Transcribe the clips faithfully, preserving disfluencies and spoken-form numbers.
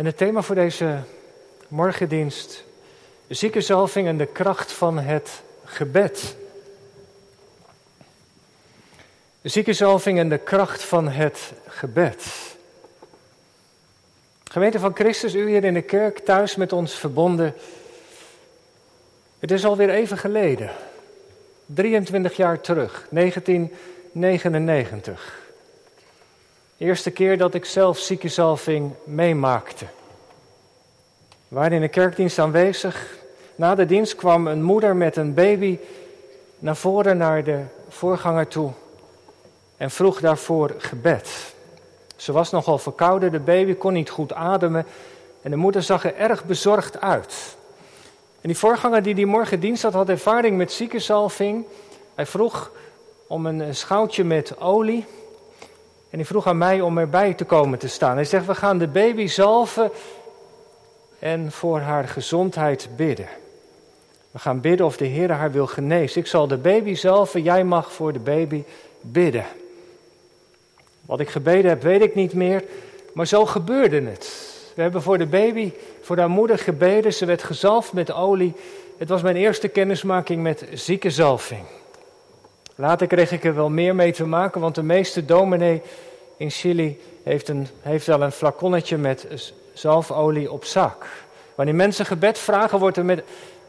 En het thema voor deze morgendienst: de ziekenzalving en de kracht van het gebed. De ziekenzalving en de kracht van het gebed. Gemeente van Christus, u hier in de kerk, thuis met ons verbonden. Het is alweer even geleden. drieëntwintig jaar terug, negentien negenennegentig. De eerste keer dat ik zelf ziekenzalving meemaakte. We waren in de kerkdienst aanwezig. Na de dienst kwam een moeder met een baby naar voren naar de voorganger toe en vroeg daarvoor gebed. Ze was nogal verkouden, de baby kon niet goed ademen en de moeder zag er erg bezorgd uit. En die voorganger die die morgen dienst had, had ervaring met ziekenzalving. Hij vroeg om een schoutje met olie. En hij vroeg aan mij om erbij te komen te staan. Hij zegt, we gaan de baby zalven en voor haar gezondheid bidden. We gaan bidden of de Heer haar wil genezen. Ik zal de baby zalven, jij mag voor de baby bidden. Wat ik gebeden heb, weet ik niet meer. Maar zo gebeurde het. We hebben voor de baby, voor haar moeder gebeden. Ze werd gezalfd met olie. Het was mijn eerste kennismaking met ziekenzalving. Later kreeg ik er wel meer mee te maken, want de meeste dominee in Chili heeft, een, heeft wel een flaconnetje met zalfolie op zak. Wanneer mensen gebed vragen, wordt er met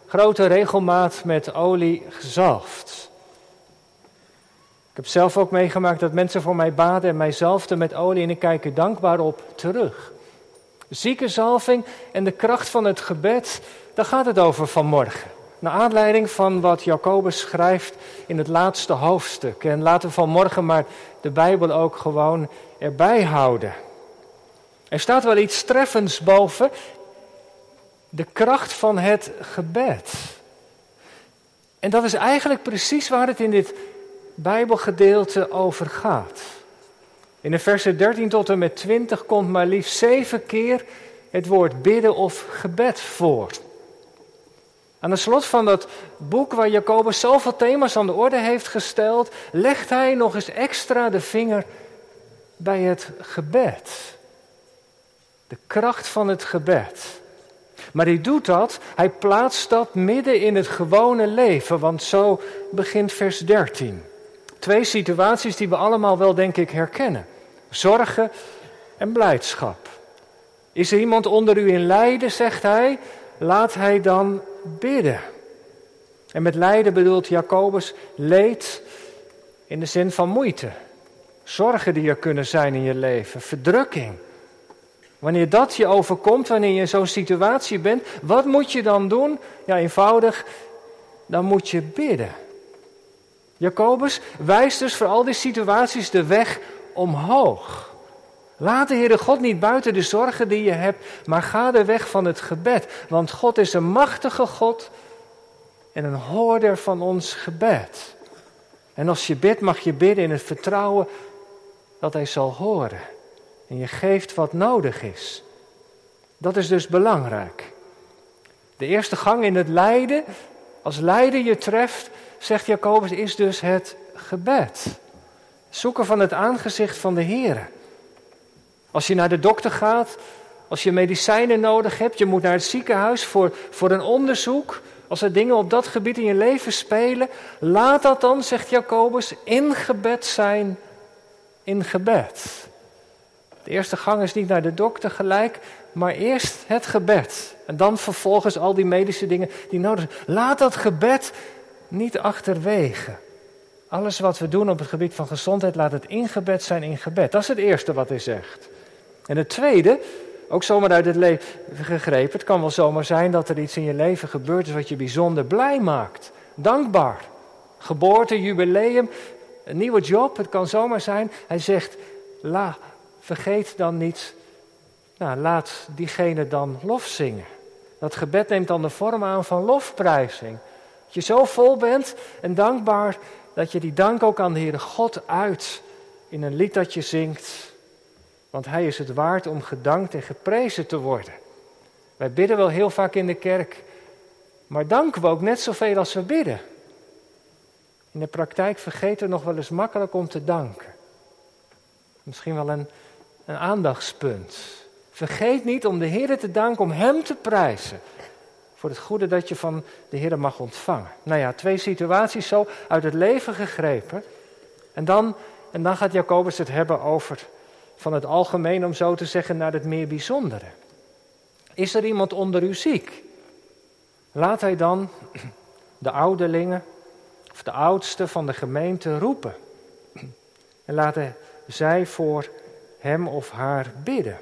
grote regelmaat met olie gezalfd. Ik heb zelf ook meegemaakt dat mensen voor mij baden en mij zalfden met olie en ik kijk er dankbaar op terug. Ziekenzalving en de kracht van het gebed, daar gaat het over vanmorgen. Naar aanleiding van wat Jacobus schrijft in het laatste hoofdstuk. En laten we vanmorgen maar de Bijbel ook gewoon erbij houden. Er staat wel iets treffends boven. De kracht van het gebed. En dat is eigenlijk precies waar het in dit Bijbelgedeelte over gaat. In de versen dertien tot en met twintig komt maar liefst zeven keer het woord bidden of gebed voor. Aan het slot van dat boek waar Jacobus zoveel thema's aan de orde heeft gesteld, legt hij nog eens extra de vinger bij het gebed. De kracht van het gebed. Maar hij doet dat, hij plaatst dat midden in het gewone leven, want zo begint vers dertien. Twee situaties die we allemaal wel, denk ik, herkennen. Zorgen en blijdschap. Is er iemand onder u in lijden, zegt hij, laat hij dan bidden. En met lijden bedoelt Jacobus leed in de zin van moeite. Zorgen die er kunnen zijn in je leven, verdrukking. Wanneer dat je overkomt, wanneer je in zo'n situatie bent, wat moet je dan doen? Ja, eenvoudig, dan moet je bidden. Jacobus wijst dus voor al die situaties de weg omhoog. Laat de Heere God niet buiten de zorgen die je hebt, maar ga de weg van het gebed. Want God is een machtige God en een hoorder van ons gebed. En als je bidt, mag je bidden in het vertrouwen dat Hij zal horen. En je geeft wat nodig is. Dat is dus belangrijk. De eerste gang in het lijden, als lijden je treft, zegt Jacobus, is dus het gebed. Zoeken van het aangezicht van de Heere. Als je naar de dokter gaat, als je medicijnen nodig hebt, je moet naar het ziekenhuis voor, voor een onderzoek. Als er dingen op dat gebied in je leven spelen, laat dat dan, zegt Jacobus, in gebed zijn, in gebed. De eerste gang is niet naar de dokter gelijk, maar eerst het gebed. En dan vervolgens al die medische dingen die nodig zijn. Laat dat gebed niet achterwege. Alles wat we doen op het gebied van gezondheid, laat het in gebed zijn, in gebed. Dat is het eerste wat hij zegt. En het tweede, ook zomaar uit het leven gegrepen, het kan wel zomaar zijn dat er iets in je leven gebeurd is wat je bijzonder blij maakt. Dankbaar. Geboorte, jubileum, een nieuwe job, het kan zomaar zijn. Hij zegt, la, vergeet dan niet, nou, laat diegene dan lof zingen. Dat gebed neemt dan de vorm aan van lofprijzing. Dat je zo vol bent en dankbaar, dat je die dank ook aan de Heere God uit in een lied dat je zingt. Want Hij is het waard om gedankt en geprezen te worden. Wij bidden wel heel vaak in de kerk, maar danken we ook net zoveel als we bidden. In de praktijk vergeten we nog wel eens makkelijk om te danken. Misschien wel een, een aandachtspunt. Vergeet niet om de Heere te danken, om hem te prijzen. Voor het goede dat je van de Heere mag ontvangen. Nou ja, twee situaties zo uit het leven gegrepen. En dan, en dan gaat Jacobus het hebben over van het algemeen, om zo te zeggen, naar het meer bijzondere. Is er iemand onder u ziek? Laat hij dan de ouderlingen of de oudsten van de gemeente roepen. En laten zij voor hem of haar bidden.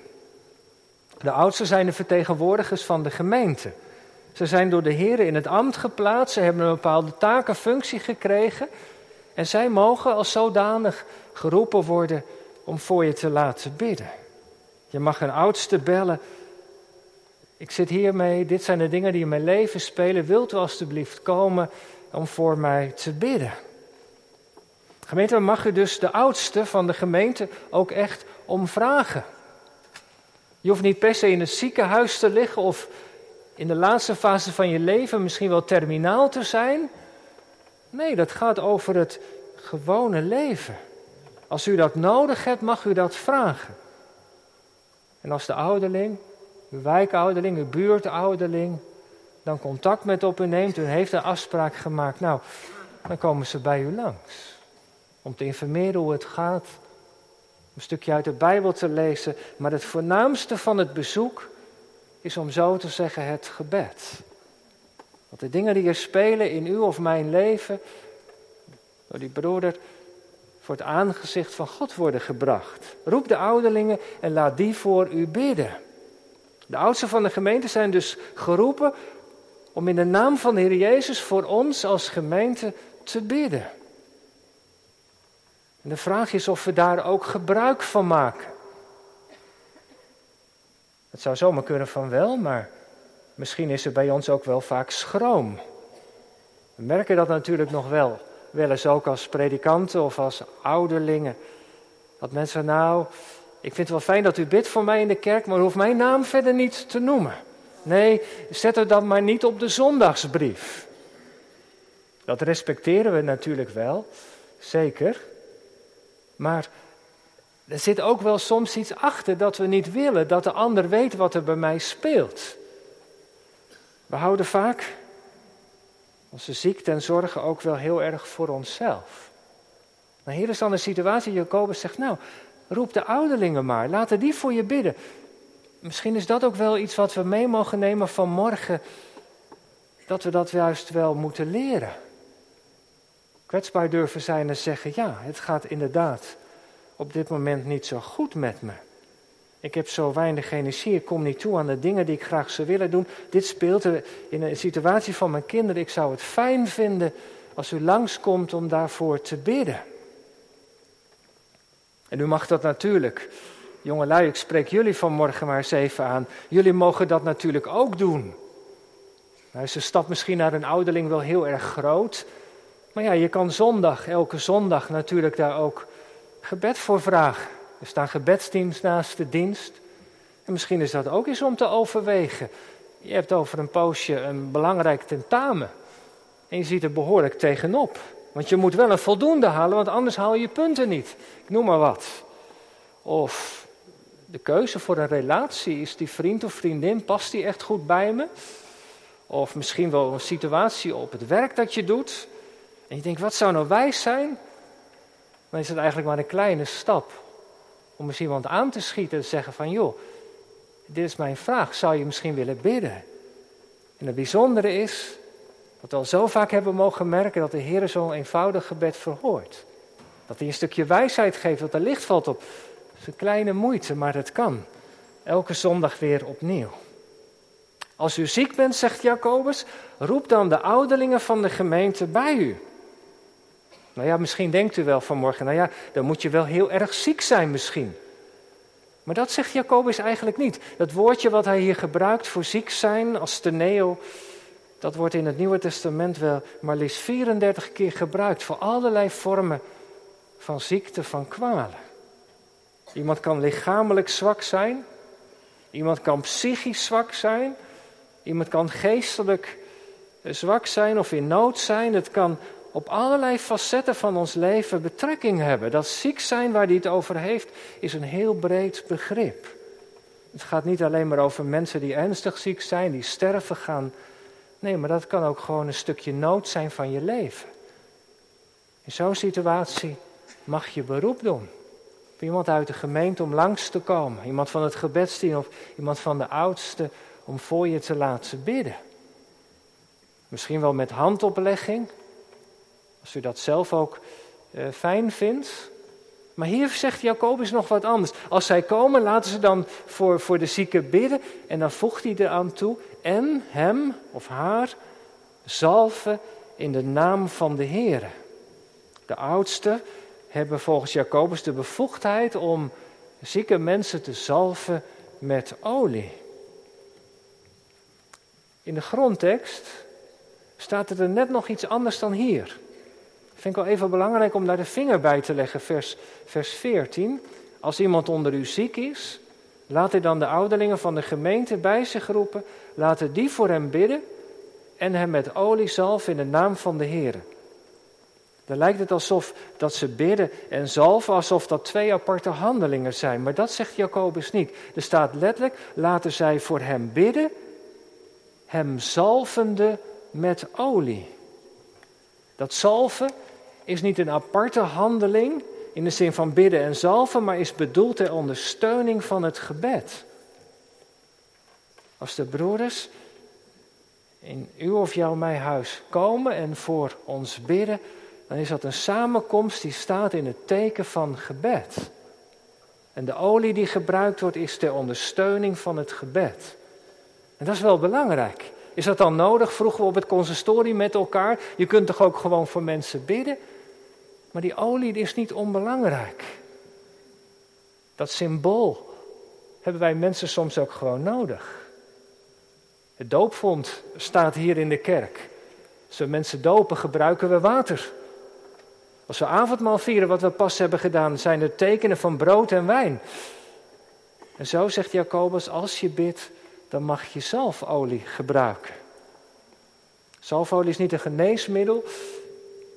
De oudsten zijn de vertegenwoordigers van de gemeente. Ze zijn door de Heere in het ambt geplaatst. Ze hebben een bepaalde taak en functie gekregen. En zij mogen als zodanig geroepen worden om voor je te laten bidden. Je mag een oudste bellen. Ik zit hiermee, dit zijn de dingen die in mijn leven spelen. Wilt u alstublieft komen om voor mij te bidden? Gemeente, mag u dus de oudste van de gemeente ook echt om vragen. Je hoeft niet per se in het ziekenhuis te liggen of in de laatste fase van je leven misschien wel terminaal te zijn. Nee, dat gaat over het gewone leven. Als u dat nodig hebt, mag u dat vragen. En als de ouderling, uw wijkouderling, uw buurtouderling dan contact met op u neemt, u heeft een afspraak gemaakt, nou, dan komen ze bij u langs. Om te informeren hoe het gaat, een stukje uit de Bijbel te lezen. Maar het voornaamste van het bezoek is, om zo te zeggen, het gebed. Want de dingen die er spelen in uw of mijn leven, door die broeder voor het aangezicht van God worden gebracht. Roep de ouderlingen en laat die voor u bidden. De oudsten van de gemeente zijn dus geroepen om in de naam van de Heer Jezus voor ons als gemeente te bidden. En de vraag is of we daar ook gebruik van maken. Het zou zomaar kunnen van wel, maar misschien is er bij ons ook wel vaak schroom. We merken dat natuurlijk nog wel. Wel eens ook als predikanten of als ouderlingen. Dat mensen, nou, ik vind het wel fijn dat u bidt voor mij in de kerk, maar u hoeft mijn naam verder niet te noemen. Nee, zet er dat maar niet op de zondagsbrief. Dat respecteren we natuurlijk wel, zeker. Maar er zit ook wel soms iets achter dat we niet willen, dat de ander weet wat er bij mij speelt. We houden vaak onze ziekte en zorgen ook wel heel erg voor onszelf. Nou, hier is dan de situatie, Jacobus zegt, nou, roep de ouderlingen maar, laten die voor je bidden. Misschien is dat ook wel iets wat we mee mogen nemen van morgen, dat we dat juist wel moeten leren. Kwetsbaar durven zijn en zeggen, ja, het gaat inderdaad op dit moment niet zo goed met me. Ik heb zo weinig energie, ik kom niet toe aan de dingen die ik graag zou willen doen. Dit speelt in een situatie van mijn kinderen. Ik zou het fijn vinden als u langskomt om daarvoor te bidden. En u mag dat natuurlijk, jongelui, ik spreek jullie vanmorgen maar eens even aan. Jullie mogen dat natuurlijk ook doen. Nou is de stap misschien naar een ouderling wel heel erg groot. Maar ja, je kan zondag, elke zondag natuurlijk daar ook gebed voor vragen. Er staan gebedsdienst naast de dienst. En misschien is dat ook eens om te overwegen. Je hebt over een poosje een belangrijk tentamen. En je ziet er behoorlijk tegenop. Want je moet wel een voldoende halen, want anders haal je je punten niet. Ik noem maar wat. Of de keuze voor een relatie. Is die vriend of vriendin, past die echt goed bij me? Of misschien wel een situatie op het werk dat je doet. En je denkt, wat zou nou wijs zijn? Dan is het eigenlijk maar een kleine stap. Om eens iemand aan te schieten en te zeggen van, joh, dit is mijn vraag, zou je misschien willen bidden? En het bijzondere is, dat we al zo vaak hebben mogen merken, dat de Heer zo'n eenvoudig gebed verhoort. Dat hij een stukje wijsheid geeft, dat er licht valt op. Dat is een kleine moeite, maar dat kan. Elke zondag weer opnieuw. Als u ziek bent, zegt Jacobus, roep dan de ouderlingen van de gemeente bij u. Nou ja, misschien denkt u wel vanmorgen, nou ja, dan moet je wel heel erg ziek zijn misschien. Maar dat zegt Jacobus eigenlijk niet. Dat woordje wat hij hier gebruikt voor ziek zijn, asthενeo, dat wordt in het Nieuwe Testament wel maar liefst vierendertig keer gebruikt voor allerlei vormen van ziekte, van kwalen. Iemand kan lichamelijk zwak zijn, iemand kan psychisch zwak zijn, iemand kan geestelijk zwak zijn of in nood zijn, het kan op allerlei facetten van ons leven betrekking hebben. Dat ziek zijn waar hij het over heeft, is een heel breed begrip. Het gaat niet alleen maar over mensen die ernstig ziek zijn, die sterven gaan. Nee, maar dat kan ook gewoon een stukje nood zijn van je leven. In zo'n situatie mag je beroep doen. Op iemand uit de gemeente om langs te komen. Iemand van het gebedsteam of iemand van de oudsten om voor je te laten bidden. Misschien wel met handoplegging. Als u dat zelf ook uh, fijn vindt. Maar hier zegt Jacobus nog wat anders. Als zij komen, laten ze dan voor, voor de zieke bidden. En dan voegt hij eraan toe. En hem of haar zalven in de naam van de Heere. De oudsten hebben volgens Jacobus de bevoegdheid om zieke mensen te zalven met olie. In de grondtekst staat er net nog iets anders dan hier. Dat vind ik wel even belangrijk om daar de vinger bij te leggen, vers, vers veertien. Als iemand onder u ziek is, laat hij dan de ouderlingen van de gemeente bij zich roepen. Laten die voor hem bidden en hem met olie zalven in de naam van de Heere. Dan lijkt het alsof dat ze bidden en zalven, alsof dat twee aparte handelingen zijn. Maar dat zegt Jacobus niet. Er staat letterlijk, laten zij voor hem bidden, hem zalvende met olie. Dat zalven is niet een aparte handeling in de zin van bidden en zalven, maar is bedoeld ter ondersteuning van het gebed. Als de broeders in uw of jouw mij huis komen en voor ons bidden, dan is dat een samenkomst die staat in het teken van gebed. En de olie die gebruikt wordt is ter ondersteuning van het gebed. En dat is wel belangrijk. Is dat dan nodig? Vroegen we op het consistorie met elkaar. Je kunt toch ook gewoon voor mensen bidden? Maar die olie is niet onbelangrijk. Dat symbool hebben wij mensen soms ook gewoon nodig. Het doopvont staat hier in de kerk. Als we mensen dopen, gebruiken we water. Als we avondmaal vieren, wat we pas hebben gedaan, zijn er tekenen van brood en wijn. En zo zegt Jacobus, als je bidt, dan mag je zalfolie gebruiken. Zalfolie is niet een geneesmiddel,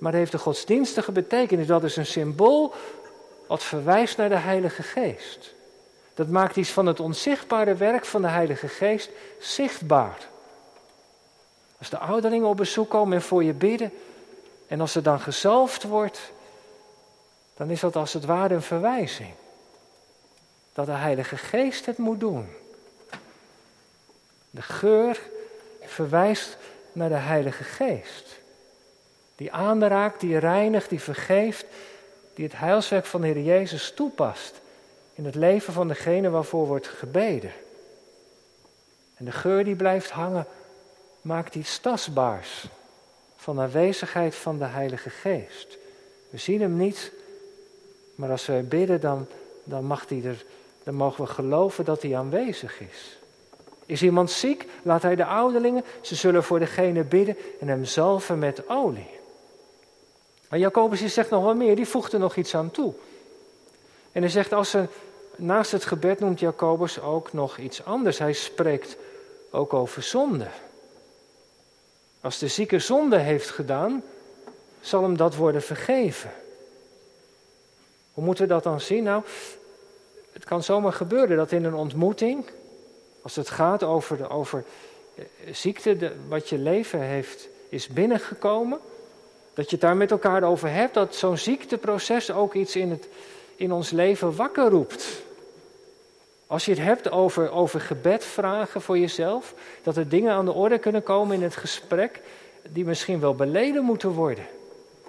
maar het heeft een godsdienstige betekenis. Dat is een symbool wat verwijst naar de Heilige Geest. Dat maakt iets van het onzichtbare werk van de Heilige Geest zichtbaar. Als de ouderlingen op bezoek komen en voor je bidden, en als er dan gezalfd wordt, dan is dat als het ware een verwijzing. Dat de Heilige Geest het moet doen. De geur verwijst naar de Heilige Geest. Die aanraakt, die reinigt, die vergeeft, die het heilswerk van de Heer Jezus toepast in het leven van degene waarvoor wordt gebeden. En de geur die blijft hangen, maakt iets tastbaars van de aanwezigheid van de Heilige Geest. We zien hem niet, maar als wij bidden, dan, dan, mag hij er, dan mogen we geloven dat hij aanwezig is. Is iemand ziek, laat hij de ouderlingen, ze zullen voor degene bidden en hem zalven met olie. Maar Jacobus zegt nog wel meer, die voegt er nog iets aan toe. En hij zegt, als ze, naast het gebed noemt Jacobus ook nog iets anders. Hij spreekt ook over zonde. Als de zieke zonde heeft gedaan, zal hem dat worden vergeven. Hoe moeten we dat dan zien? Nou, het kan zomaar gebeuren dat in een ontmoeting, als het gaat over, de, over ziekte, de, wat je leven heeft, is binnengekomen, dat je het daar met elkaar over hebt, dat zo'n ziekteproces ook iets in, het, in ons leven wakker roept. Als je het hebt over, over gebed vragen voor jezelf, dat er dingen aan de orde kunnen komen in het gesprek die misschien wel beleden moeten worden.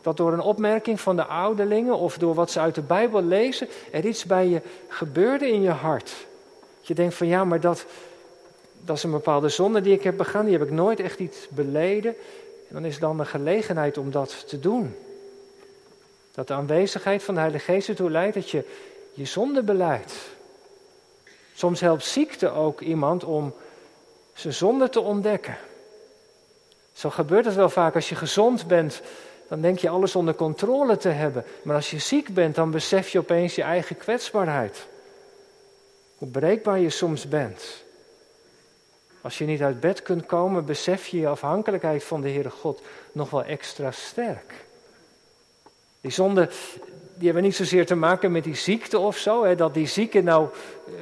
Dat door een opmerking van de ouderlingen of door wat ze uit de Bijbel lezen, er iets bij je gebeurde in je hart. Je denkt van ja, maar dat, dat is een bepaalde zonde die ik heb begaan, die heb ik nooit echt iets beleden. En dan is het dan een gelegenheid om dat te doen. Dat de aanwezigheid van de Heilige Geest ertoe leidt dat je je zonde beleidt. Soms helpt ziekte ook iemand om zijn zonde te ontdekken. Zo gebeurt het wel vaak als je gezond bent, dan denk je alles onder controle te hebben. Maar als je ziek bent, dan besef je opeens je eigen kwetsbaarheid. Hoe breekbaar je soms bent. Als je niet uit bed kunt komen, besef je je afhankelijkheid van de Heere God nog wel extra sterk. Die zonde die hebben niet zozeer te maken met die ziekte of zo, hè, dat die zieke nou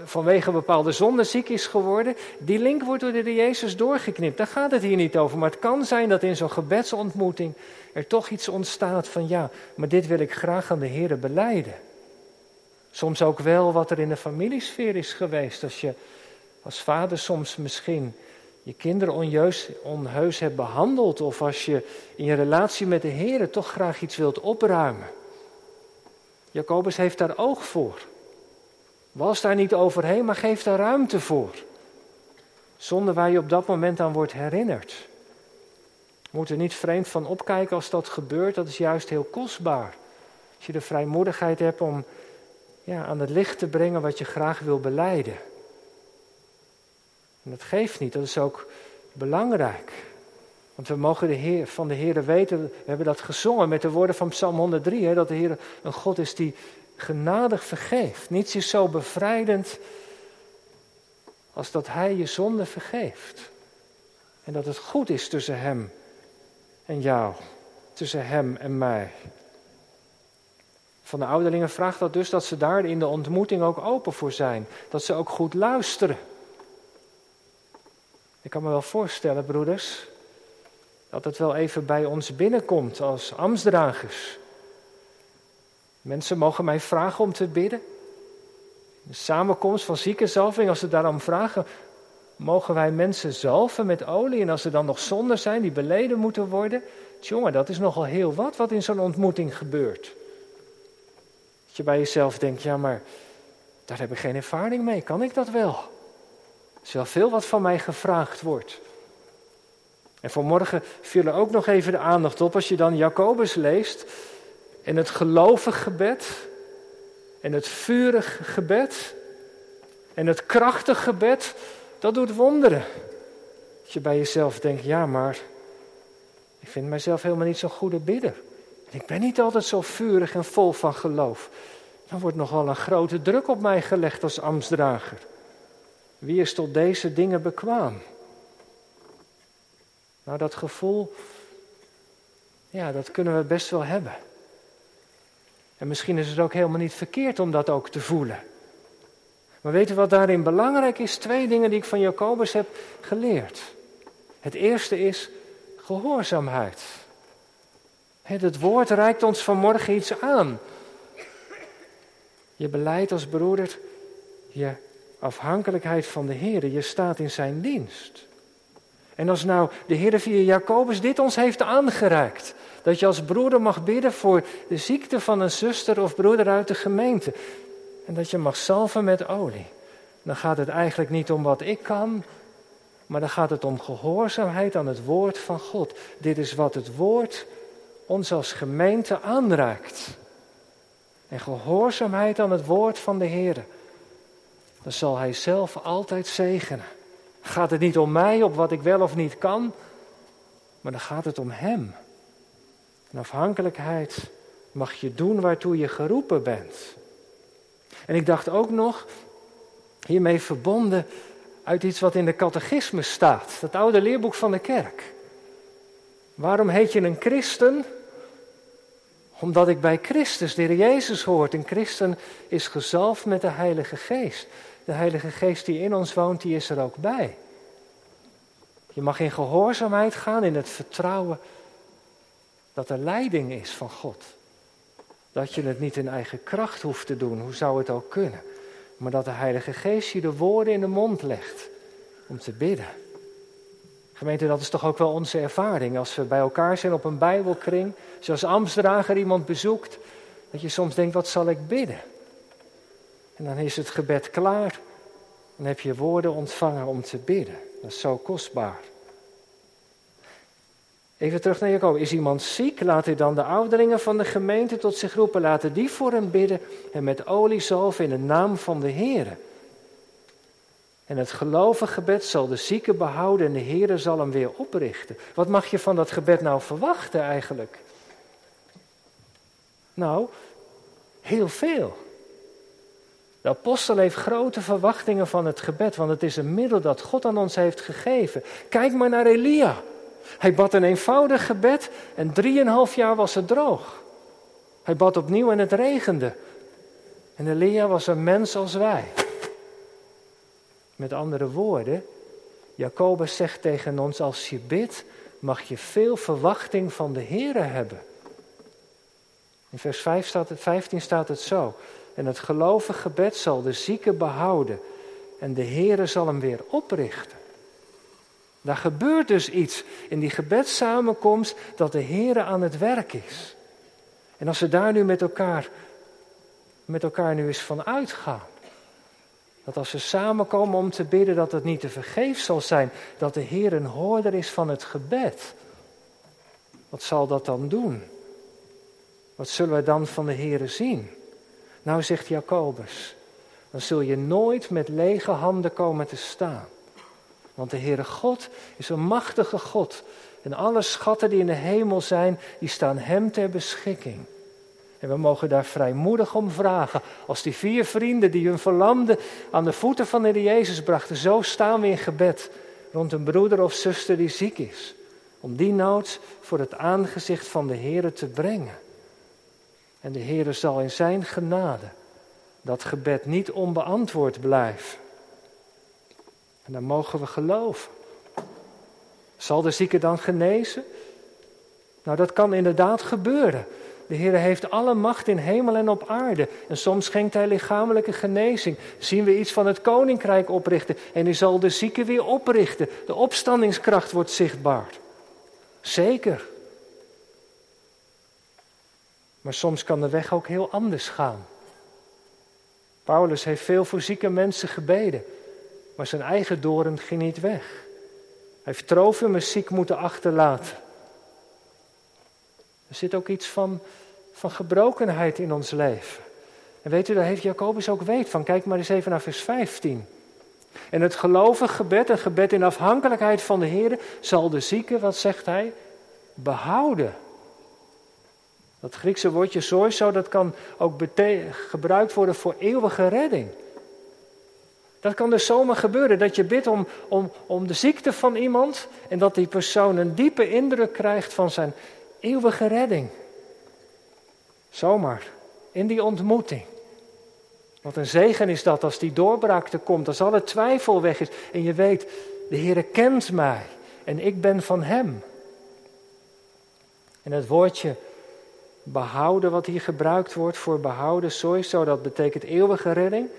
vanwege een bepaalde zonde ziek is geworden. Die link wordt door de Jezus doorgeknipt. Daar gaat het hier niet over. Maar het kan zijn dat in zo'n gebedsontmoeting er toch iets ontstaat van ja, maar dit wil ik graag aan de Heere belijden. Soms ook wel wat er in de familiesfeer is geweest. Als je als vader soms misschien je kinderen onjuist, onheus hebt behandeld, of als je in je relatie met de Heere toch graag iets wilt opruimen. Jacobus heeft daar oog voor. Was daar niet overheen, maar geef daar ruimte voor. Zonder waar je op dat moment aan wordt herinnerd. Moet er niet vreemd van opkijken als dat gebeurt, dat is juist heel kostbaar. Als je de vrijmoedigheid hebt om ja, aan het licht te brengen wat je graag wil belijden. En dat geeft niet, dat is ook belangrijk. Want we mogen de Heer, van de Heere weten, we hebben dat gezongen met de woorden van Psalm honderddrie, hè, dat de Heer een God is die genadig vergeeft. Niets is zo bevrijdend als dat Hij je zonde vergeeft. En dat het goed is tussen Hem en jou, tussen Hem en mij. Van de ouderlingen vraagt dat dus dat ze daar in de ontmoeting ook open voor zijn. Dat ze ook goed luisteren. Ik kan me wel voorstellen, broeders, dat het wel even bij ons binnenkomt als ambtsdragers. Mensen mogen mij vragen om te bidden. In de samenkomst van ziekenzalving, als ze daarom vragen, mogen wij mensen zalven met olie. En als er dan nog zonden zijn die beleden moeten worden. Tjonge, dat is nogal heel wat wat in zo'n ontmoeting gebeurt. Dat je bij jezelf denkt, ja maar daar heb ik geen ervaring mee, kan ik dat wel? Er is wel veel wat van mij gevraagd wordt. En vanmorgen viel er ook nog even de aandacht op als je dan Jacobus leest. En het gelovig gebed. En het vurig gebed. En het krachtig gebed. Dat doet wonderen. Dat je bij jezelf denkt, ja maar ik vind mijzelf helemaal niet zo'n goede bidder. En ik ben niet altijd zo vurig en vol van geloof. Dan wordt nogal een grote druk op mij gelegd als ambtsdrager. Wie is tot deze dingen bekwaam? Nou, dat gevoel, ja, dat kunnen we best wel hebben. En misschien is het ook helemaal niet verkeerd om dat ook te voelen. Maar weet u wat daarin belangrijk is? Twee dingen die ik van Jacobus heb geleerd. Het eerste is gehoorzaamheid. Het woord reikt ons vanmorgen iets aan. Je belijdt als broeder je afhankelijkheid van de Heer. Je staat in zijn dienst. En als nou de Heer via Jacobus dit ons heeft aangereikt. Dat je als broeder mag bidden voor de ziekte van een zuster of broeder uit de gemeente. En dat je mag zalven met olie. Dan gaat het eigenlijk niet om wat ik kan. Maar dan gaat het om gehoorzaamheid aan het woord van God. Dit is wat het woord ons als gemeente aanreikt. En gehoorzaamheid aan het woord van de Heer. Dan zal Hij zelf altijd zegenen. Gaat het niet om mij, op wat ik wel of niet kan. Maar dan gaat het om Hem. En afhankelijkheid mag je doen waartoe je geroepen bent. En ik dacht ook nog, hiermee verbonden uit iets wat in de catechisme staat. Dat oude leerboek van de kerk. Waarom heet je een christen? Omdat ik bij Christus, de Heer Jezus, hoort. Een christen is gezalfd met de Heilige Geest. De Heilige Geest die in ons woont, die is er ook bij. Je mag in gehoorzaamheid gaan, in het vertrouwen dat er leiding is van God. Dat je het niet in eigen kracht hoeft te doen, hoe zou het ook kunnen. Maar dat de Heilige Geest je de woorden in de mond legt om te bidden. Gemeente, dat is toch ook wel onze ervaring. Als we bij elkaar zijn op een bijbelkring, zoals ambtsdrager iemand bezoekt, dat je soms denkt, wat zal ik bidden? En dan is het gebed klaar. Dan heb je woorden ontvangen om te bidden. Dat is zo kostbaar. Even terug naar Jacobus. Is iemand ziek? Laat hij dan de ouderlingen van de gemeente tot zich roepen. Laten die voor hem bidden en met olie zalven in de naam van de Heere. En het gelovig gebed zal de zieke behouden en de Heere zal hem weer oprichten. Wat mag je van dat gebed nou verwachten eigenlijk? Nou, heel veel. De apostel heeft grote verwachtingen van het gebed, want het is een middel dat God aan ons heeft gegeven. Kijk maar naar Elia. Hij bad een eenvoudig gebed en drieënhalf jaar was het droog. Hij bad opnieuw en het regende. En Elia was een mens als wij. Met andere woorden, Jacobus zegt tegen ons, als je bidt, mag je veel verwachting van de Heere hebben. In vers vijf staat het, vijftien staat het zo. En het gelovig gebed zal de zieke behouden. En de Heere zal hem weer oprichten. Daar gebeurt dus iets in die gebedssamenkomst dat de Heere aan het werk is. En als we daar nu met elkaar, met elkaar nu eens van uitgaan. Dat als we samenkomen om te bidden dat het niet tevergeefs zal zijn. Dat de Heer een hoorder is van het gebed. Wat zal dat dan doen? Wat zullen wij dan van de Heer zien? Nou, zegt Jacobus, dan zul je nooit met lege handen komen te staan. Want de Heere God is een machtige God. En alle schatten die in de hemel zijn, die staan hem ter beschikking. En we mogen daar vrijmoedig om vragen. Als die vier vrienden die hun verlamde aan de voeten van de Heer Jezus brachten, zo staan we in gebed rond een broeder of zuster die ziek is. Om die nood voor het aangezicht van de Heere te brengen. En de Heere zal in zijn genade dat gebed niet onbeantwoord blijven. En dan mogen we geloven. Zal de zieke dan genezen? Nou, dat kan inderdaad gebeuren. De Heer heeft alle macht in hemel en op aarde. En soms schenkt hij lichamelijke genezing. Zien we iets van het koninkrijk oprichten. En hij zal de zieke weer oprichten. De opstandingskracht wordt zichtbaar. Zeker. Maar soms kan de weg ook heel anders gaan. Paulus heeft veel voor zieke mensen gebeden. Maar zijn eigen doorn ging niet weg. Hij heeft Trofimus ziek moeten achterlaten. Er zit ook iets van, van gebrokenheid in ons leven. En weet u, daar heeft Jacobus ook weet van. Kijk maar eens even naar vers vijftien. En het gelovig gebed, een gebed in afhankelijkheid van de Heer, zal de zieke, wat zegt hij, behouden. Dat Griekse woordje soizo, dat kan ook bete- gebruikt worden voor eeuwige redding. Dat kan dus zomaar gebeuren, dat je bidt om, om, om de ziekte van iemand en dat die persoon een diepe indruk krijgt van zijn eeuwige redding. Zomaar, in die ontmoeting. Wat een zegen is dat als die doorbraak er komt, als alle twijfel weg is en je weet, de Heere kent mij en ik ben van hem. En het woordje behouden, wat hier gebruikt wordt voor behouden, sowieso, dat betekent eeuwige redding.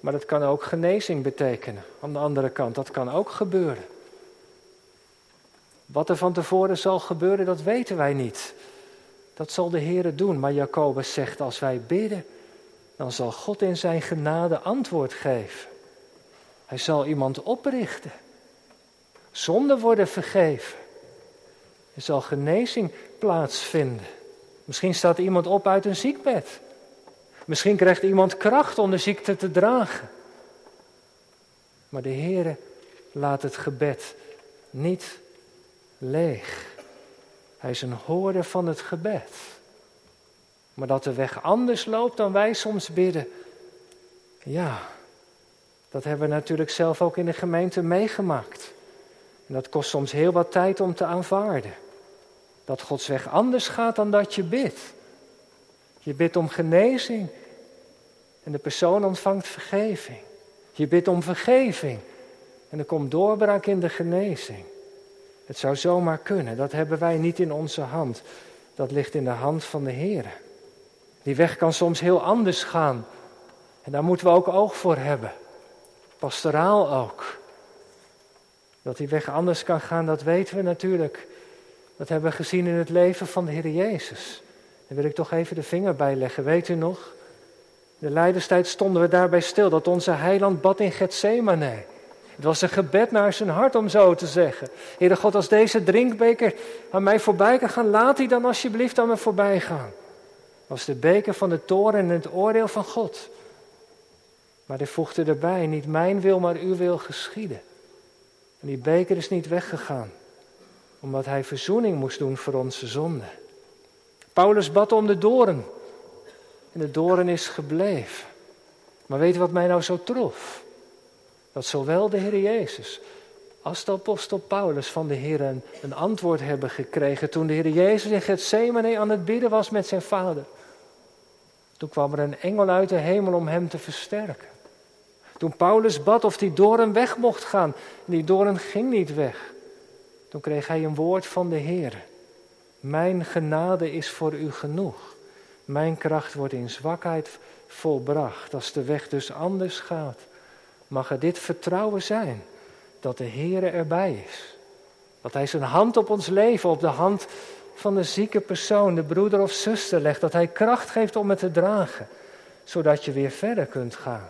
Maar dat kan ook genezing betekenen. Aan de andere kant, dat kan ook gebeuren. Wat er van tevoren zal gebeuren, dat weten wij niet. Dat zal de Heere doen. Maar Jacobus zegt, als wij bidden, dan zal God in zijn genade antwoord geven. Hij zal iemand oprichten. Zonden worden vergeven. Er zal genezing plaatsvinden. Misschien staat iemand op uit een ziekbed. Misschien krijgt iemand kracht om de ziekte te dragen. Maar de Heere laat het gebed niet leeg. Hij is een hoorder van het gebed. Maar dat de weg anders loopt dan wij soms bidden. Ja, dat hebben we natuurlijk zelf ook in de gemeente meegemaakt. En dat kost soms heel wat tijd om te aanvaarden. Dat Gods weg anders gaat dan dat je bidt. Je bidt om genezing en de persoon ontvangt vergeving. Je bidt om vergeving en er komt doorbraak in de genezing. Het zou zomaar kunnen, dat hebben wij niet in onze hand. Dat ligt in de hand van de Heere. Die weg kan soms heel anders gaan en daar moeten we ook oog voor hebben. Pastoraal ook. Dat die weg anders kan gaan, dat weten we natuurlijk. Dat hebben we gezien in het leven van de Heer Jezus. Daar wil ik toch even de vinger bij leggen. Weet u nog? In de lijdenstijd stonden we daarbij stil. Dat onze heiland bad in Getsemane. Het was een gebed naar zijn hart om zo te zeggen. Heere God, als deze drinkbeker aan mij voorbij kan gaan, laat die dan alsjeblieft aan me voorbij gaan. Dat was de beker van de toorn en het oordeel van God. Maar hij voegde erbij, niet mijn wil, maar uw wil geschieden. En die beker is niet weggegaan. Omdat hij verzoening moest doen voor onze zonden. Paulus bad om de doorn. En de doorn is gebleven. Maar weet je wat mij nou zo trof? Dat zowel de Heer Jezus Als de apostel Paulus van de Heer een, een antwoord hebben gekregen toen de Heer Jezus in Getsemane aan het bidden was met zijn vader. Toen kwam er een engel uit de hemel om hem te versterken. Toen Paulus bad of die doorn weg mocht gaan, die doorn ging niet weg. Toen kreeg hij een woord van de Heer. Mijn genade is voor u genoeg. Mijn kracht wordt in zwakheid volbracht. Als de weg dus anders gaat, mag er dit vertrouwen zijn dat de Heere erbij is. Dat hij zijn hand op ons leven, op de hand van de zieke persoon, de broeder of zuster legt. Dat hij kracht geeft om het te dragen, zodat je weer verder kunt gaan.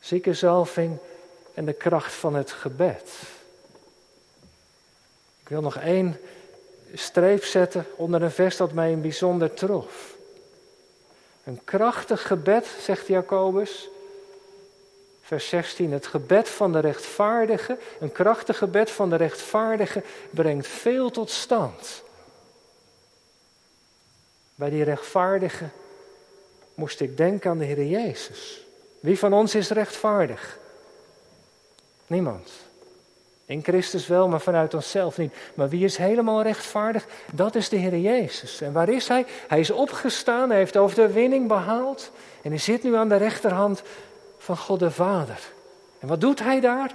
Ziekenzalving en de kracht van het gebed. Ik wil nog één streep zetten onder een vers dat mij een bijzonder trof. Een krachtig gebed, zegt Jacobus, vers zestien. Het gebed van de rechtvaardige, een krachtig gebed van de rechtvaardige brengt veel tot stand. Bij die rechtvaardige moest ik denken aan de Heer Jezus. Wie van ons is rechtvaardig? Niemand. In Christus wel, maar vanuit onszelf niet. Maar wie is helemaal rechtvaardig? Dat is de Heer Jezus. En waar is Hij? Hij is opgestaan, Hij heeft overwinning behaald. En Hij zit nu aan de rechterhand van God de Vader. En wat doet Hij daar?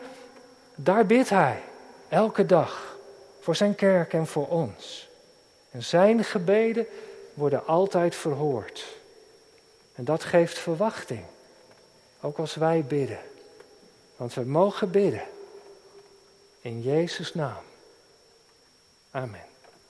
Daar bidt Hij. Elke dag. Voor zijn kerk en voor ons. En zijn gebeden worden altijd verhoord. En dat geeft verwachting. Ook als wij bidden. Want we mogen bidden. In Jezus' naam. Amen.